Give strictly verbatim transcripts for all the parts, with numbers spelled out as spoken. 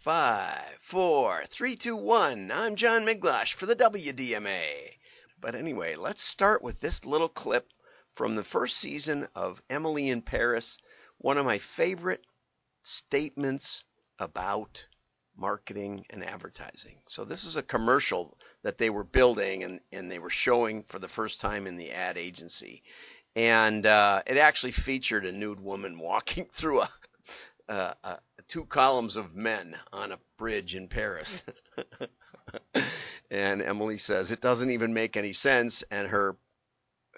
Five, four, three, two, one. I'm John McGlash for the W D M A. But anyway, let's start with this little clip from the first season of Emily in Paris, one of my favorite statements about marketing and advertising. So this is a commercial that they were building and, and they were showing for the first time in the ad agency. And uh, it actually featured a nude woman walking through a Uh, uh, two columns of men on a bridge in Paris. And Emily says, it doesn't even make any sense. And her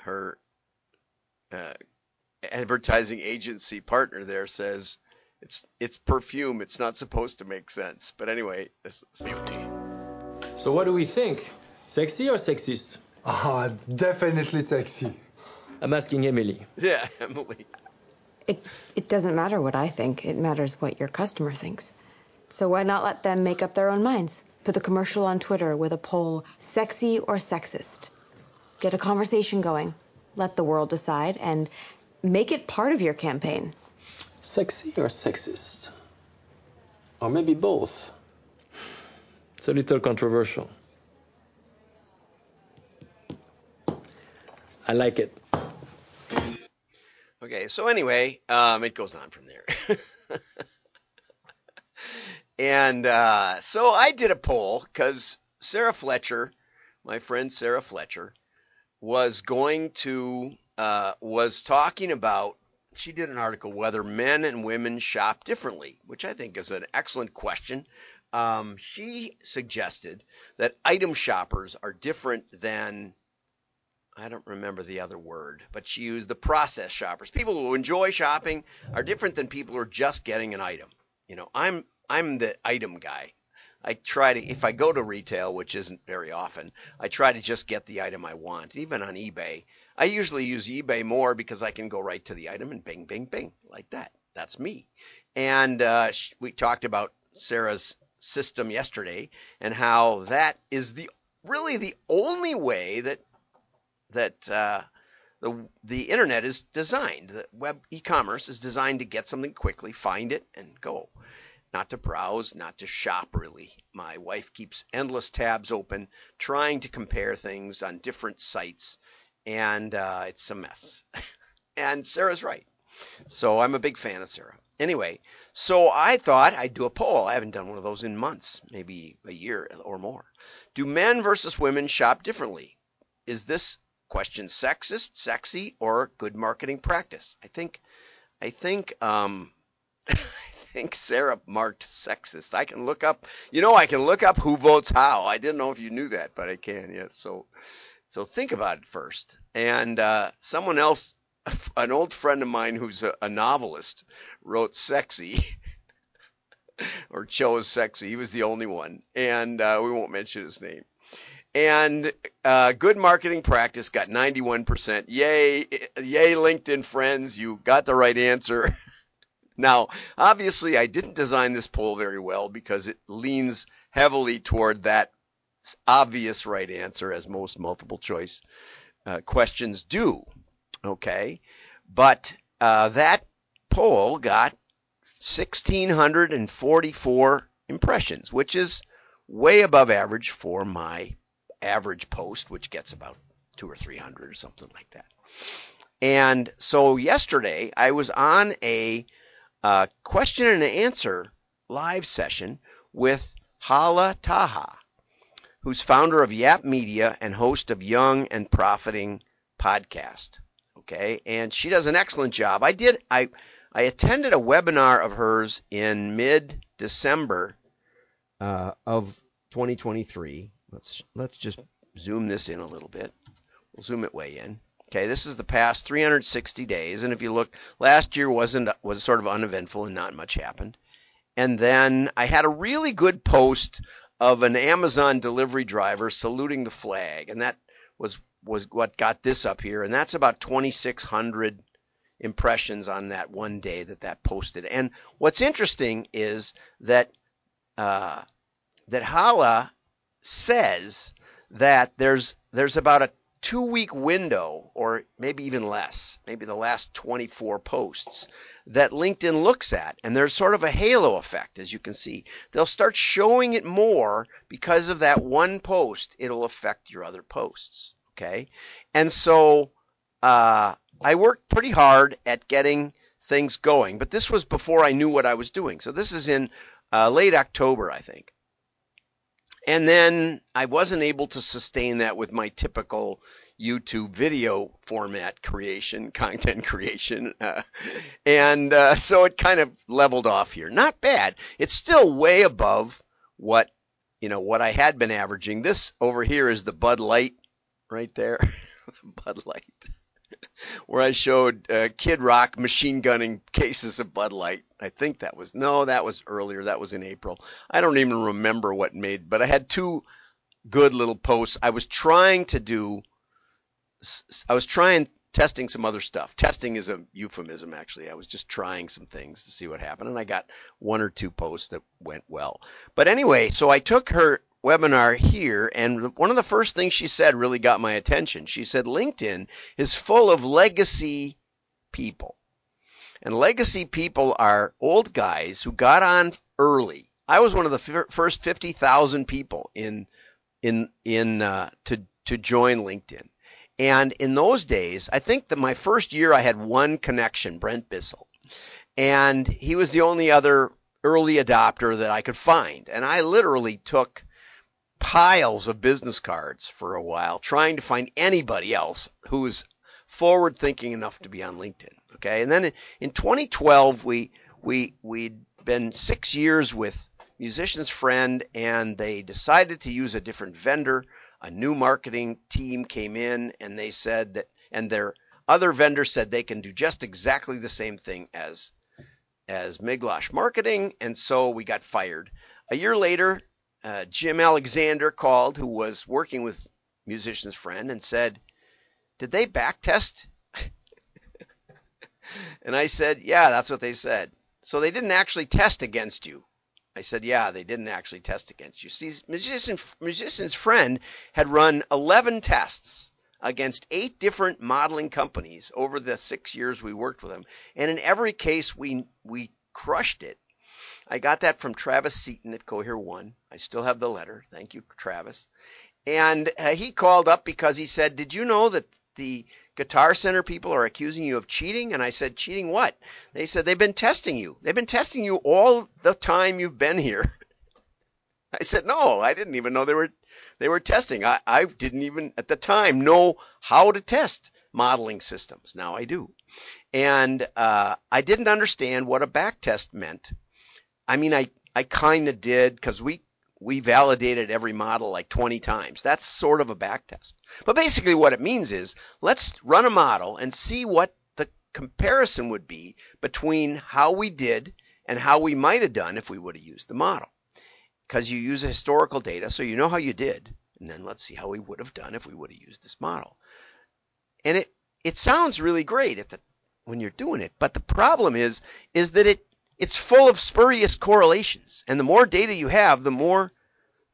her uh, advertising agency partner there says, it's it's perfume. It's not supposed to make sense. But anyway, this was beauty. So what do we think? Sexy or sexist? Ah, oh, definitely sexy. I'm asking Emily. Yeah, Emily. It, it doesn't matter what I think. It matters what your customer thinks. So why not let them make up their own minds? Put the commercial on Twitter with a poll, sexy or sexist. Get a conversation going. Let the world decide and make it part of your campaign. Sexy or sexist? Or maybe both. It's a little controversial. I like it. Okay, so anyway, um, it goes on from there. And uh, so I did a poll because Sarah Fletcher, my friend Sarah Fletcher, was going to, uh, was talking about, she did an article, whether men and women shop differently, which I think is an excellent question. Um, she suggested that item shoppers are different than, I don't remember the other word, but she used the process shoppers. People who enjoy shopping are different than people who are just getting an item. You know, I'm I'm the item guy. I try to, if I go to retail, which isn't very often, I try to just get the item I want, even on eBay. I usually use eBay more because I can go right to the item and bing, bing, bing, like that. That's me. And uh, we talked about Sarah's system yesterday and how that is the really the only way that that uh, the the internet is designed, that web e-commerce is designed to get something quickly, find it, and go. Not to browse, not to shop, really. My wife keeps endless tabs open, trying to compare things on different sites, and uh, it's a mess. And Sarah's right. So I'm a big fan of Sarah. Anyway, so I thought I'd do a poll. I haven't done one of those in months, maybe a year or more. Do men versus women shop differently? Is this question sexist, sexy, or good marketing practice? I think, I think, um, I think Sarah marked sexist. I can look up, you know, I can look up who votes how. I didn't know if you knew that, but I can. Yes. So, so think about it first. And uh, someone else, an old friend of mine who's a, a novelist, wrote sexy. Or chose sexy. He was the only one, and uh, we won't mention his name. And uh, good marketing practice got ninety-one percent. Yay, yay, LinkedIn friends, you got the right answer. Now, obviously, I didn't design this poll very well because it leans heavily toward that obvious right answer, as most multiple choice uh, questions do. Okay, but uh, that poll got one thousand six hundred forty-four impressions, which is way above average for my average post, which gets about two or three hundred or something like that. And so yesterday I was on a uh, question and answer live session with Hala Taha, who's founder of Yap Media and host of Young and Profiting podcast. Okay, and she does an excellent job. I did I I attended a webinar of hers in mid-December uh, of twenty twenty-three. Let's let's just zoom this in a little bit. We'll zoom it way in. Okay, this is the past three hundred sixty days, and if you look, last year wasn't was sort of uneventful and not much happened. And then I had a really good post of an Amazon delivery driver saluting the flag, and that was was what got this up here, and that's about twenty-six hundred impressions on that one day that that posted. And what's interesting is that uh, that Hala says that there's there's about a two-week window, or maybe even less, maybe the last twenty-four posts that LinkedIn looks at. And there's sort of a halo effect, as you can see. They'll start showing it more because of that one post. It'll affect your other posts, okay? And so uh, I worked pretty hard at getting things going, but this was before I knew what I was doing. So this is in uh, late October, I think. And then I wasn't able to sustain that with my typical YouTube video format creation, content creation. Uh, and uh, so it kind of leveled off here. Not bad. It's still way above what, you know, what I had been averaging. This over here is the Bud Light right there. Bud Light. Where I showed uh, Kid Rock machine gunning cases of Bud Light. I think that was, no, that was earlier. That was in April. I don't even remember what made, but I had two good little posts. I was trying to do, I was trying, testing some other stuff. Testing is a euphemism, actually. I was just trying some things to see what happened, and I got one or two posts that went well. But anyway, so I took her webinar here, and one of the first things she said really got my attention. She said, LinkedIn is full of legacy people. And legacy people are old guys who got on early. I was one of the first fifty thousand people in in in uh, to to join LinkedIn. And in those days, I think that my first year I had one connection, Brent Bissell. And he was the only other early adopter that I could find. And I literally took piles of business cards for a while trying to find anybody else who was forward thinking enough to be on LinkedIn. Okay. And then in twenty twelve, we, we, we'd been six years with Musician's Friend, and they decided to use a different vendor. A new marketing team came in, and they said that, and their other vendor said they can do just exactly the same thing as, as Miglosh Marketing. And so we got fired. A year later, uh, Jim Alexander called, who was working with Musician's Friend, and said, did they backtest? And I said, yeah, that's what they said. So they didn't actually test against you. I said, yeah, they didn't actually test against you. See, Musician, Musician's Friend had run eleven tests against eight different modeling companies over the six years we worked with them. And in every case, we we crushed it. I got that from Travis Seaton at Cohere One. I still have the letter. Thank you, Travis. And uh, he called up because he said, did you know that the Guitar Center people are accusing you of cheating? And I said, cheating what? They said, they've been testing you. They've been testing you all the time you've been here. I said, no, I didn't even know they were they were testing. I, I didn't even at the time know how to test modeling systems. Now I do. And uh, I didn't understand what a backtest meant. I mean, I, I kind of did, because we We validated every model like twenty times. That's sort of a backtest. But basically what it means is, let's run a model and see what the comparison would be between how we did and how we might have done if we would have used the model. Because you use historical data, so you know how you did. And then let's see how we would have done if we would have used this model. And it, it sounds really great at the, when you're doing it. But the problem is, is that it It's full of spurious correlations, and the more data you have, the more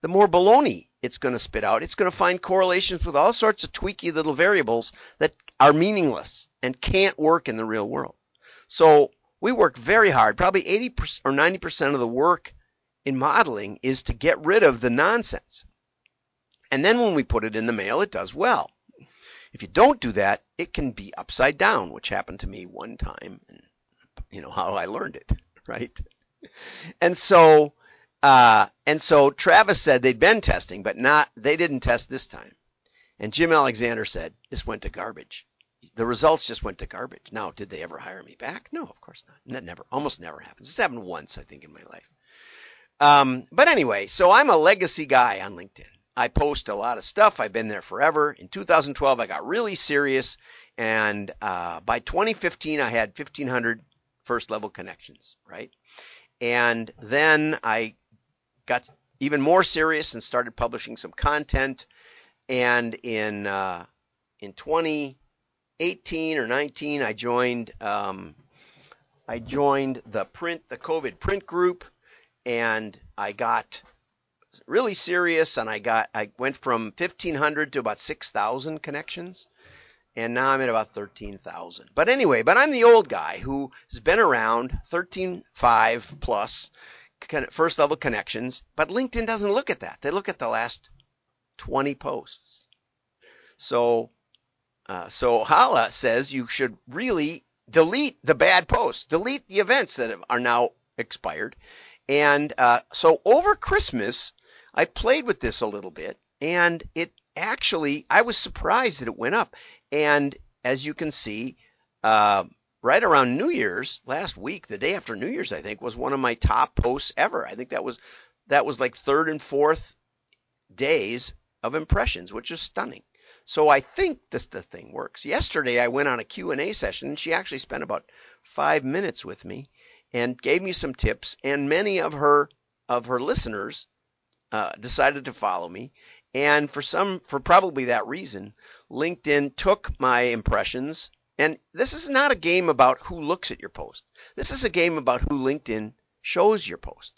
the more baloney it's going to spit out. It's going to find correlations with all sorts of tweaky little variables that are meaningless and can't work in the real world. So we work very hard. Probably eighty percent or ninety percent of the work in modeling is to get rid of the nonsense. And then when we put it in the mail, it does well. If you don't do that, it can be upside down, which happened to me one time, and you know how I learned it. Right. And so uh, and so Travis said they'd been testing, but not they didn't test this time. And Jim Alexander said this went to garbage. The results just went to garbage. Now, did they ever hire me back? No, of course not. That never almost never happens. This happened once, I think, in my life. Um, but anyway, so I'm a legacy guy on LinkedIn. I post a lot of stuff. I've been there forever. In two thousand twelve, I got really serious. And uh, by twenty fifteen, I had fifteen hundred first level connections, right? And then I got even more serious and started publishing some content. And in uh, in twenty eighteen or nineteen, I joined um, I joined the print the COVID print group, and I got really serious, and I got I went from fifteen hundred to about six thousand connections, and now I'm at about thirteen thousand. But anyway, but I'm the old guy who has been around thirteen five plus first level connections, but LinkedIn doesn't look at that. They look at the last twenty posts. So uh, so Hala says you should really delete the bad posts, delete the events that are now expired. And uh, so over Christmas, I played with this a little bit, and it actually, I was surprised that it went up. And as you can see, uh, right around New Year's, last week, the day after New Year's, I think, was one of my top posts ever. I think that was that was like third and fourth days of impressions, which is stunning. So I think this the thing works. Yesterday, I went on a Q and A session, and she actually spent about five minutes with me and gave me some tips, and many of her of her listeners uh, decided to follow me. And for some, for probably that reason, LinkedIn took my impressions. And this is not a game about who looks at your post. This is a game about who LinkedIn shows your post.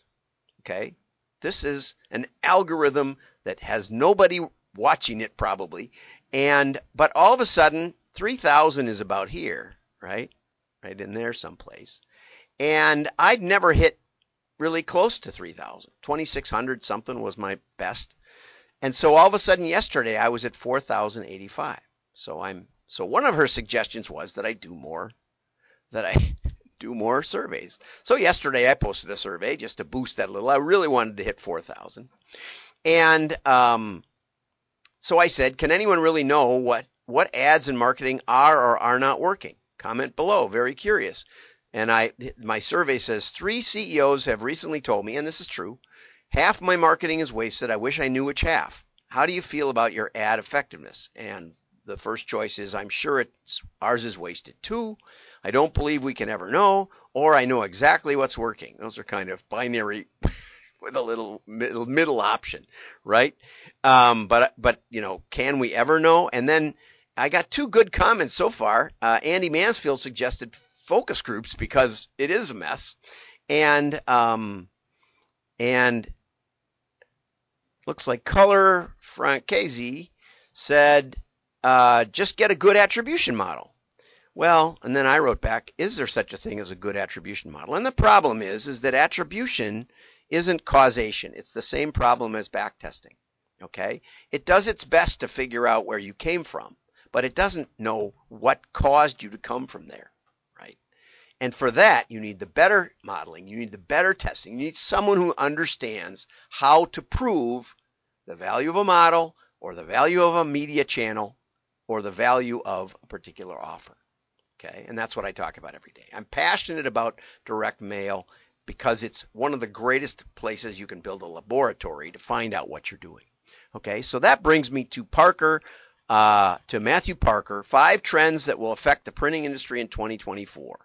Okay, this is an algorithm that has nobody watching it probably, and but all of a sudden, three thousand is about here, right, right in there someplace. And I'd never hit really close to three thousand. twenty-six hundred something was my best. And so all of a sudden yesterday I was at four thousand eighty-five. So I'm so one of her suggestions was that I do more that I do more surveys. So yesterday I posted a survey just to boost that a little. I really wanted to hit four thousand. And um, so I said, can anyone really know what what ads and marketing are or are not working? Comment below. Very curious. And I, my survey says three C E Os have recently told me, and this is true, half my marketing is wasted. I wish I knew which half. How do you feel about your ad effectiveness? And the first choice is, I'm sure it's, ours is wasted too. I don't believe we can ever know, or I know exactly what's working. Those are kind of binary with a little middle, middle option, right? Um, but, but, you know, can we ever know? And then I got two good comments so far. Uh, Andy Mansfield suggested focus groups because it is a mess, and um, and looks like Color Franchese said uh, just get a good attribution model. Well, and then I wrote back, is there such a thing as a good attribution model? And the problem is is that attribution isn't causation. It's the same problem as backtesting. Okay, it does its best to figure out where you came from, but it doesn't know what caused you to come from there. And for that, you need the better modeling. You need the better testing. You need someone who understands how to prove the value of a model or the value of a media channel or the value of a particular offer. Okay, and that's what I talk about every day. I'm passionate about direct mail because it's one of the greatest places you can build a laboratory to find out what you're doing. Okay, so that brings me to Parker, uh, to Matthew Parker, five trends that will affect the printing industry in twenty twenty-four.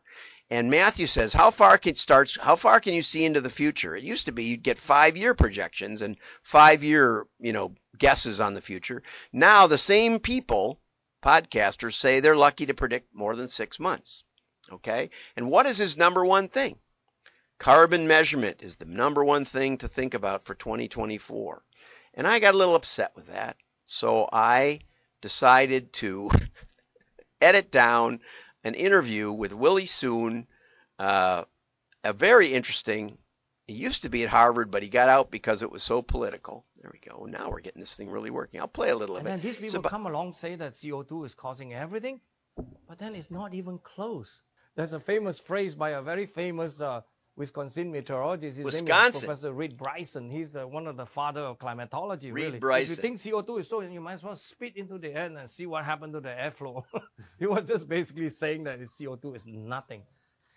And Matthew says, how far can starts? How far can you see into the future? It used to be you'd get five-year projections and five-year, you know, guesses on the future. Now the same people, podcasters, say they're lucky to predict more than six months. Okay, and what is his number one thing? Carbon measurement is the number one thing to think about for twenty twenty-four. And I got a little upset with that, so I decided to edit down an interview with Willie Soon, uh, a very interesting, he used to be at Harvard, but he got out because it was so political. There we go. Now we're getting this thing really working. I'll play a little and of it. And then these people about- come along say that C O two is causing everything, but then it's not even close. There's a famous phrase by a very famous uh, Wisconsin meteorologist. His Wisconsin. Name is Professor Reed Bryson. He's uh, one of the father of climatology, Reed really. Bryson. If you think C O two is so, you might as well spit into the air and see what happened to the airflow. He was just basically saying that C O two is nothing.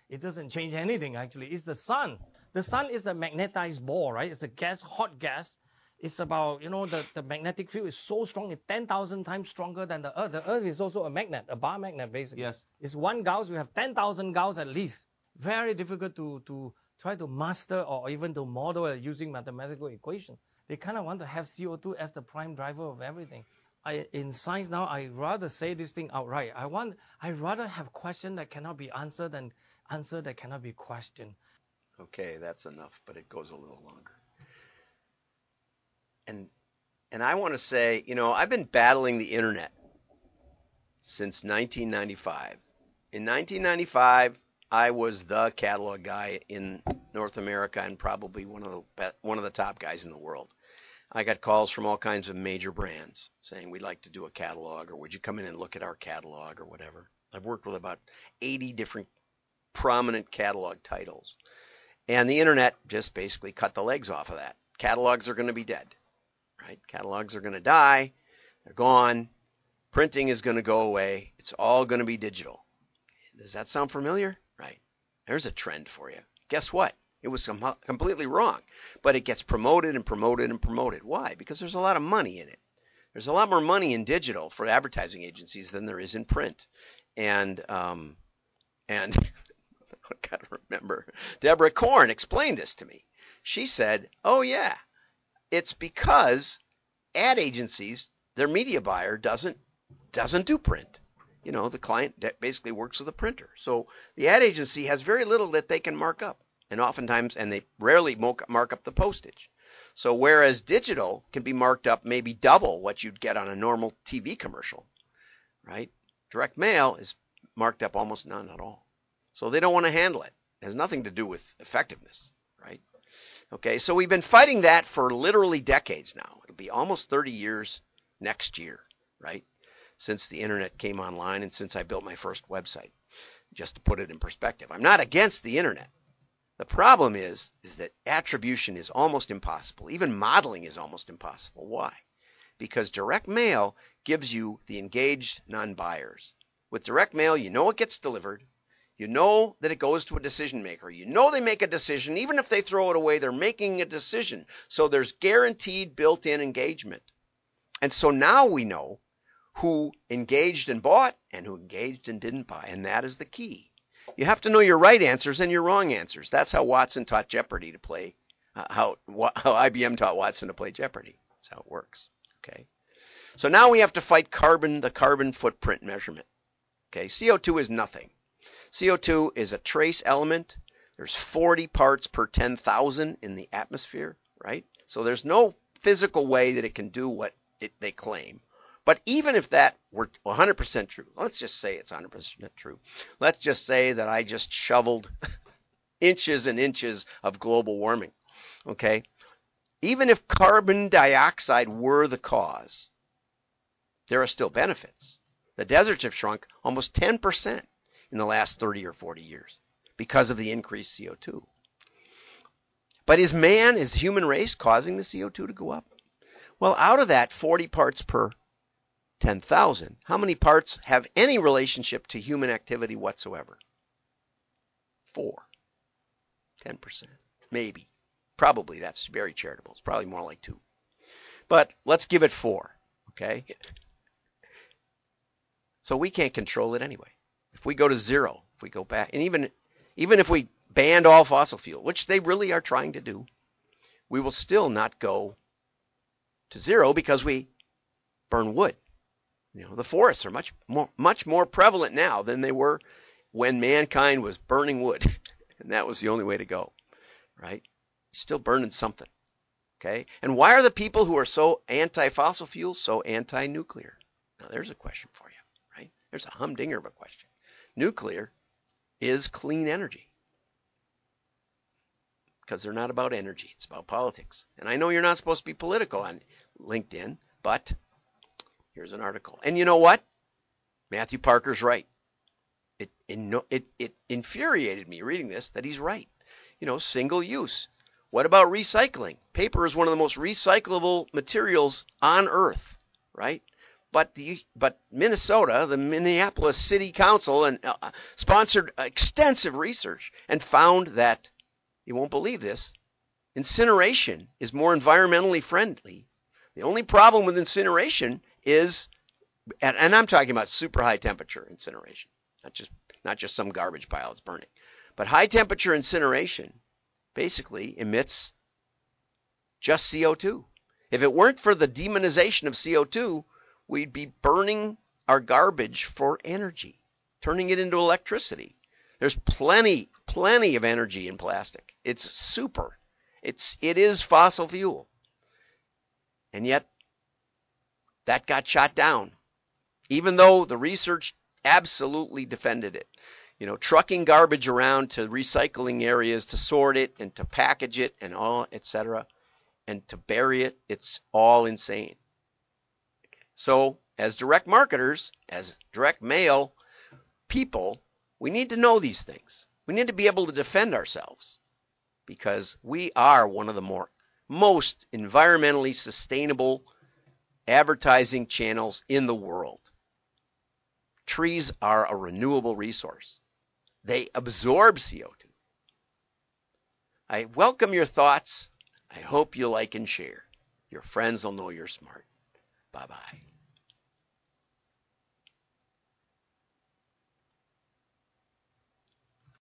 It doesn't change anything, actually. It's the sun. The sun is the magnetized ball, right? It's a gas, hot gas. It's about, you know, the, the magnetic field is so strong. It's ten thousand times stronger than the Earth. The Earth is also a magnet, a bar magnet, basically. Yes. It's one Gauss. We have ten thousand Gauss at least. Very difficult to, to try to master or even to model using mathematical equation. They kind of want to have C O two as the prime driver of everything. I, in science now, I rather say this thing outright. I want, I rather have question that cannot be answered than answer that cannot be questioned. Okay, that's enough, but it goes a little longer. And I want to say, you know, I've been battling the internet since nineteen ninety-five. In nineteen ninety-five, I was the catalog guy in North America and probably one of the one of the top guys in the world. I got calls from all kinds of major brands saying, we'd like to do a catalog, or would you come in and look at our catalog, or whatever. I've worked with about eighty different prominent catalog titles. And the internet just basically cut the legs off of that. Catalogs are going to be dead, right? Catalogs are going to die. They're gone. Printing is going to go away. It's all going to be digital. Does that sound familiar? Right. There's a trend for you. Guess what? It was com- completely wrong, but it gets promoted and promoted and promoted. Why? Because there's a lot of money in it. There's a lot more money in digital for advertising agencies than there is in print. And um, and I've got to remember, Deborah Korn explained this to me. She said, oh, yeah, it's because ad agencies, their media buyer doesn't doesn't do print. You know, the client basically works with a printer. So the ad agency has very little that they can mark up. And oftentimes, and they rarely mark up the postage. So whereas digital can be marked up maybe double what you'd get on a normal T V commercial, right? Direct mail is marked up almost none at all. So they don't want to handle it. It has nothing to do with effectiveness, right? Okay, so we've been fighting that for literally decades now. It'll be almost thirty years next year, right? Since the internet came online and since I built my first website. Just to put it in perspective, I'm not against the internet. The problem is, is that attribution is almost impossible. Even modeling is almost impossible. Why? Because direct mail gives you the engaged non-buyers. With direct mail, you know it gets delivered. You know that it goes to a decision maker. You know they make a decision. Even if they throw it away, they're making a decision. So there's guaranteed built-in engagement. And so now we know who engaged and bought and who engaged and didn't buy. And that is the key. You have to know your right answers and your wrong answers. That's how Watson taught Jeopardy to play, uh, how, wh- how I B M taught Watson to play Jeopardy. That's how it works. Okay. So now we have to fight carbon, the carbon footprint measurement. Okay. C O two is nothing. C O two is a trace element. There's forty parts per ten thousand in the atmosphere, right? So there's no physical way that it can do what it, they claim. But even if that were one hundred percent true, let's just say it's one hundred percent true. Let's just say that I just shoveled inches and inches of global warming, okay? Even if carbon dioxide were the cause, there are still benefits. The deserts have shrunk almost ten percent. In the last thirty or forty years because of the increased C O two. But is man, is the human race causing the C O two to go up? Well, out of that forty parts per ten thousand, how many parts have any relationship to human activity whatsoever? Four. ten percent. Maybe. Probably. That's very charitable. It's probably more like two. But let's give it four. Okay? So we can't control it anyway. If we go to zero, if we go back, and even even if we banned all fossil fuel, which they really are trying to do, we will still not go to zero because we burn wood. You know, the forests are much more, much more prevalent now than they were when mankind was burning wood, and that was the only way to go, right? Still burning something, okay? And why are the people who are so anti-fossil fuel so anti-nuclear? Now, there's a question for you, right? There's a humdinger of a question. Nuclear is clean energy because they're not about energy. It's about politics. And I know you're not supposed to be political on LinkedIn, but here's an article. And you know what? Matthew Parker's right. It, it, it, it infuriated me reading this that he's right. You know, single use. What about recycling? Paper is one of the most recyclable materials on earth, right? But the but Minnesota, the Minneapolis City Council, and uh, sponsored extensive research and found that, you won't believe this, incineration is more environmentally friendly. The only problem with incineration is, and, and I'm talking about super high temperature incineration, not just not just some garbage pile that's burning, but high temperature incineration basically emits just C O two. If it weren't for the demonization of C O two, we'd be burning our garbage for energy, turning it into electricity. There's plenty, plenty of energy in plastic. It's super. It's, it is fossil fuel. And yet That got shot down, even though the research absolutely defended it. You know, trucking garbage around to recycling areas to sort it and to package it and all, et cetera, and to bury it, it's all insane. So as direct marketers, as direct mail people, we need to know these things. We need to be able to defend ourselves because we are one of the more most environmentally sustainable advertising channels in the world. Trees are a renewable resource. They absorb C O two. I welcome your thoughts. I hope you like and share. Your friends will know you're smart. Bye-bye.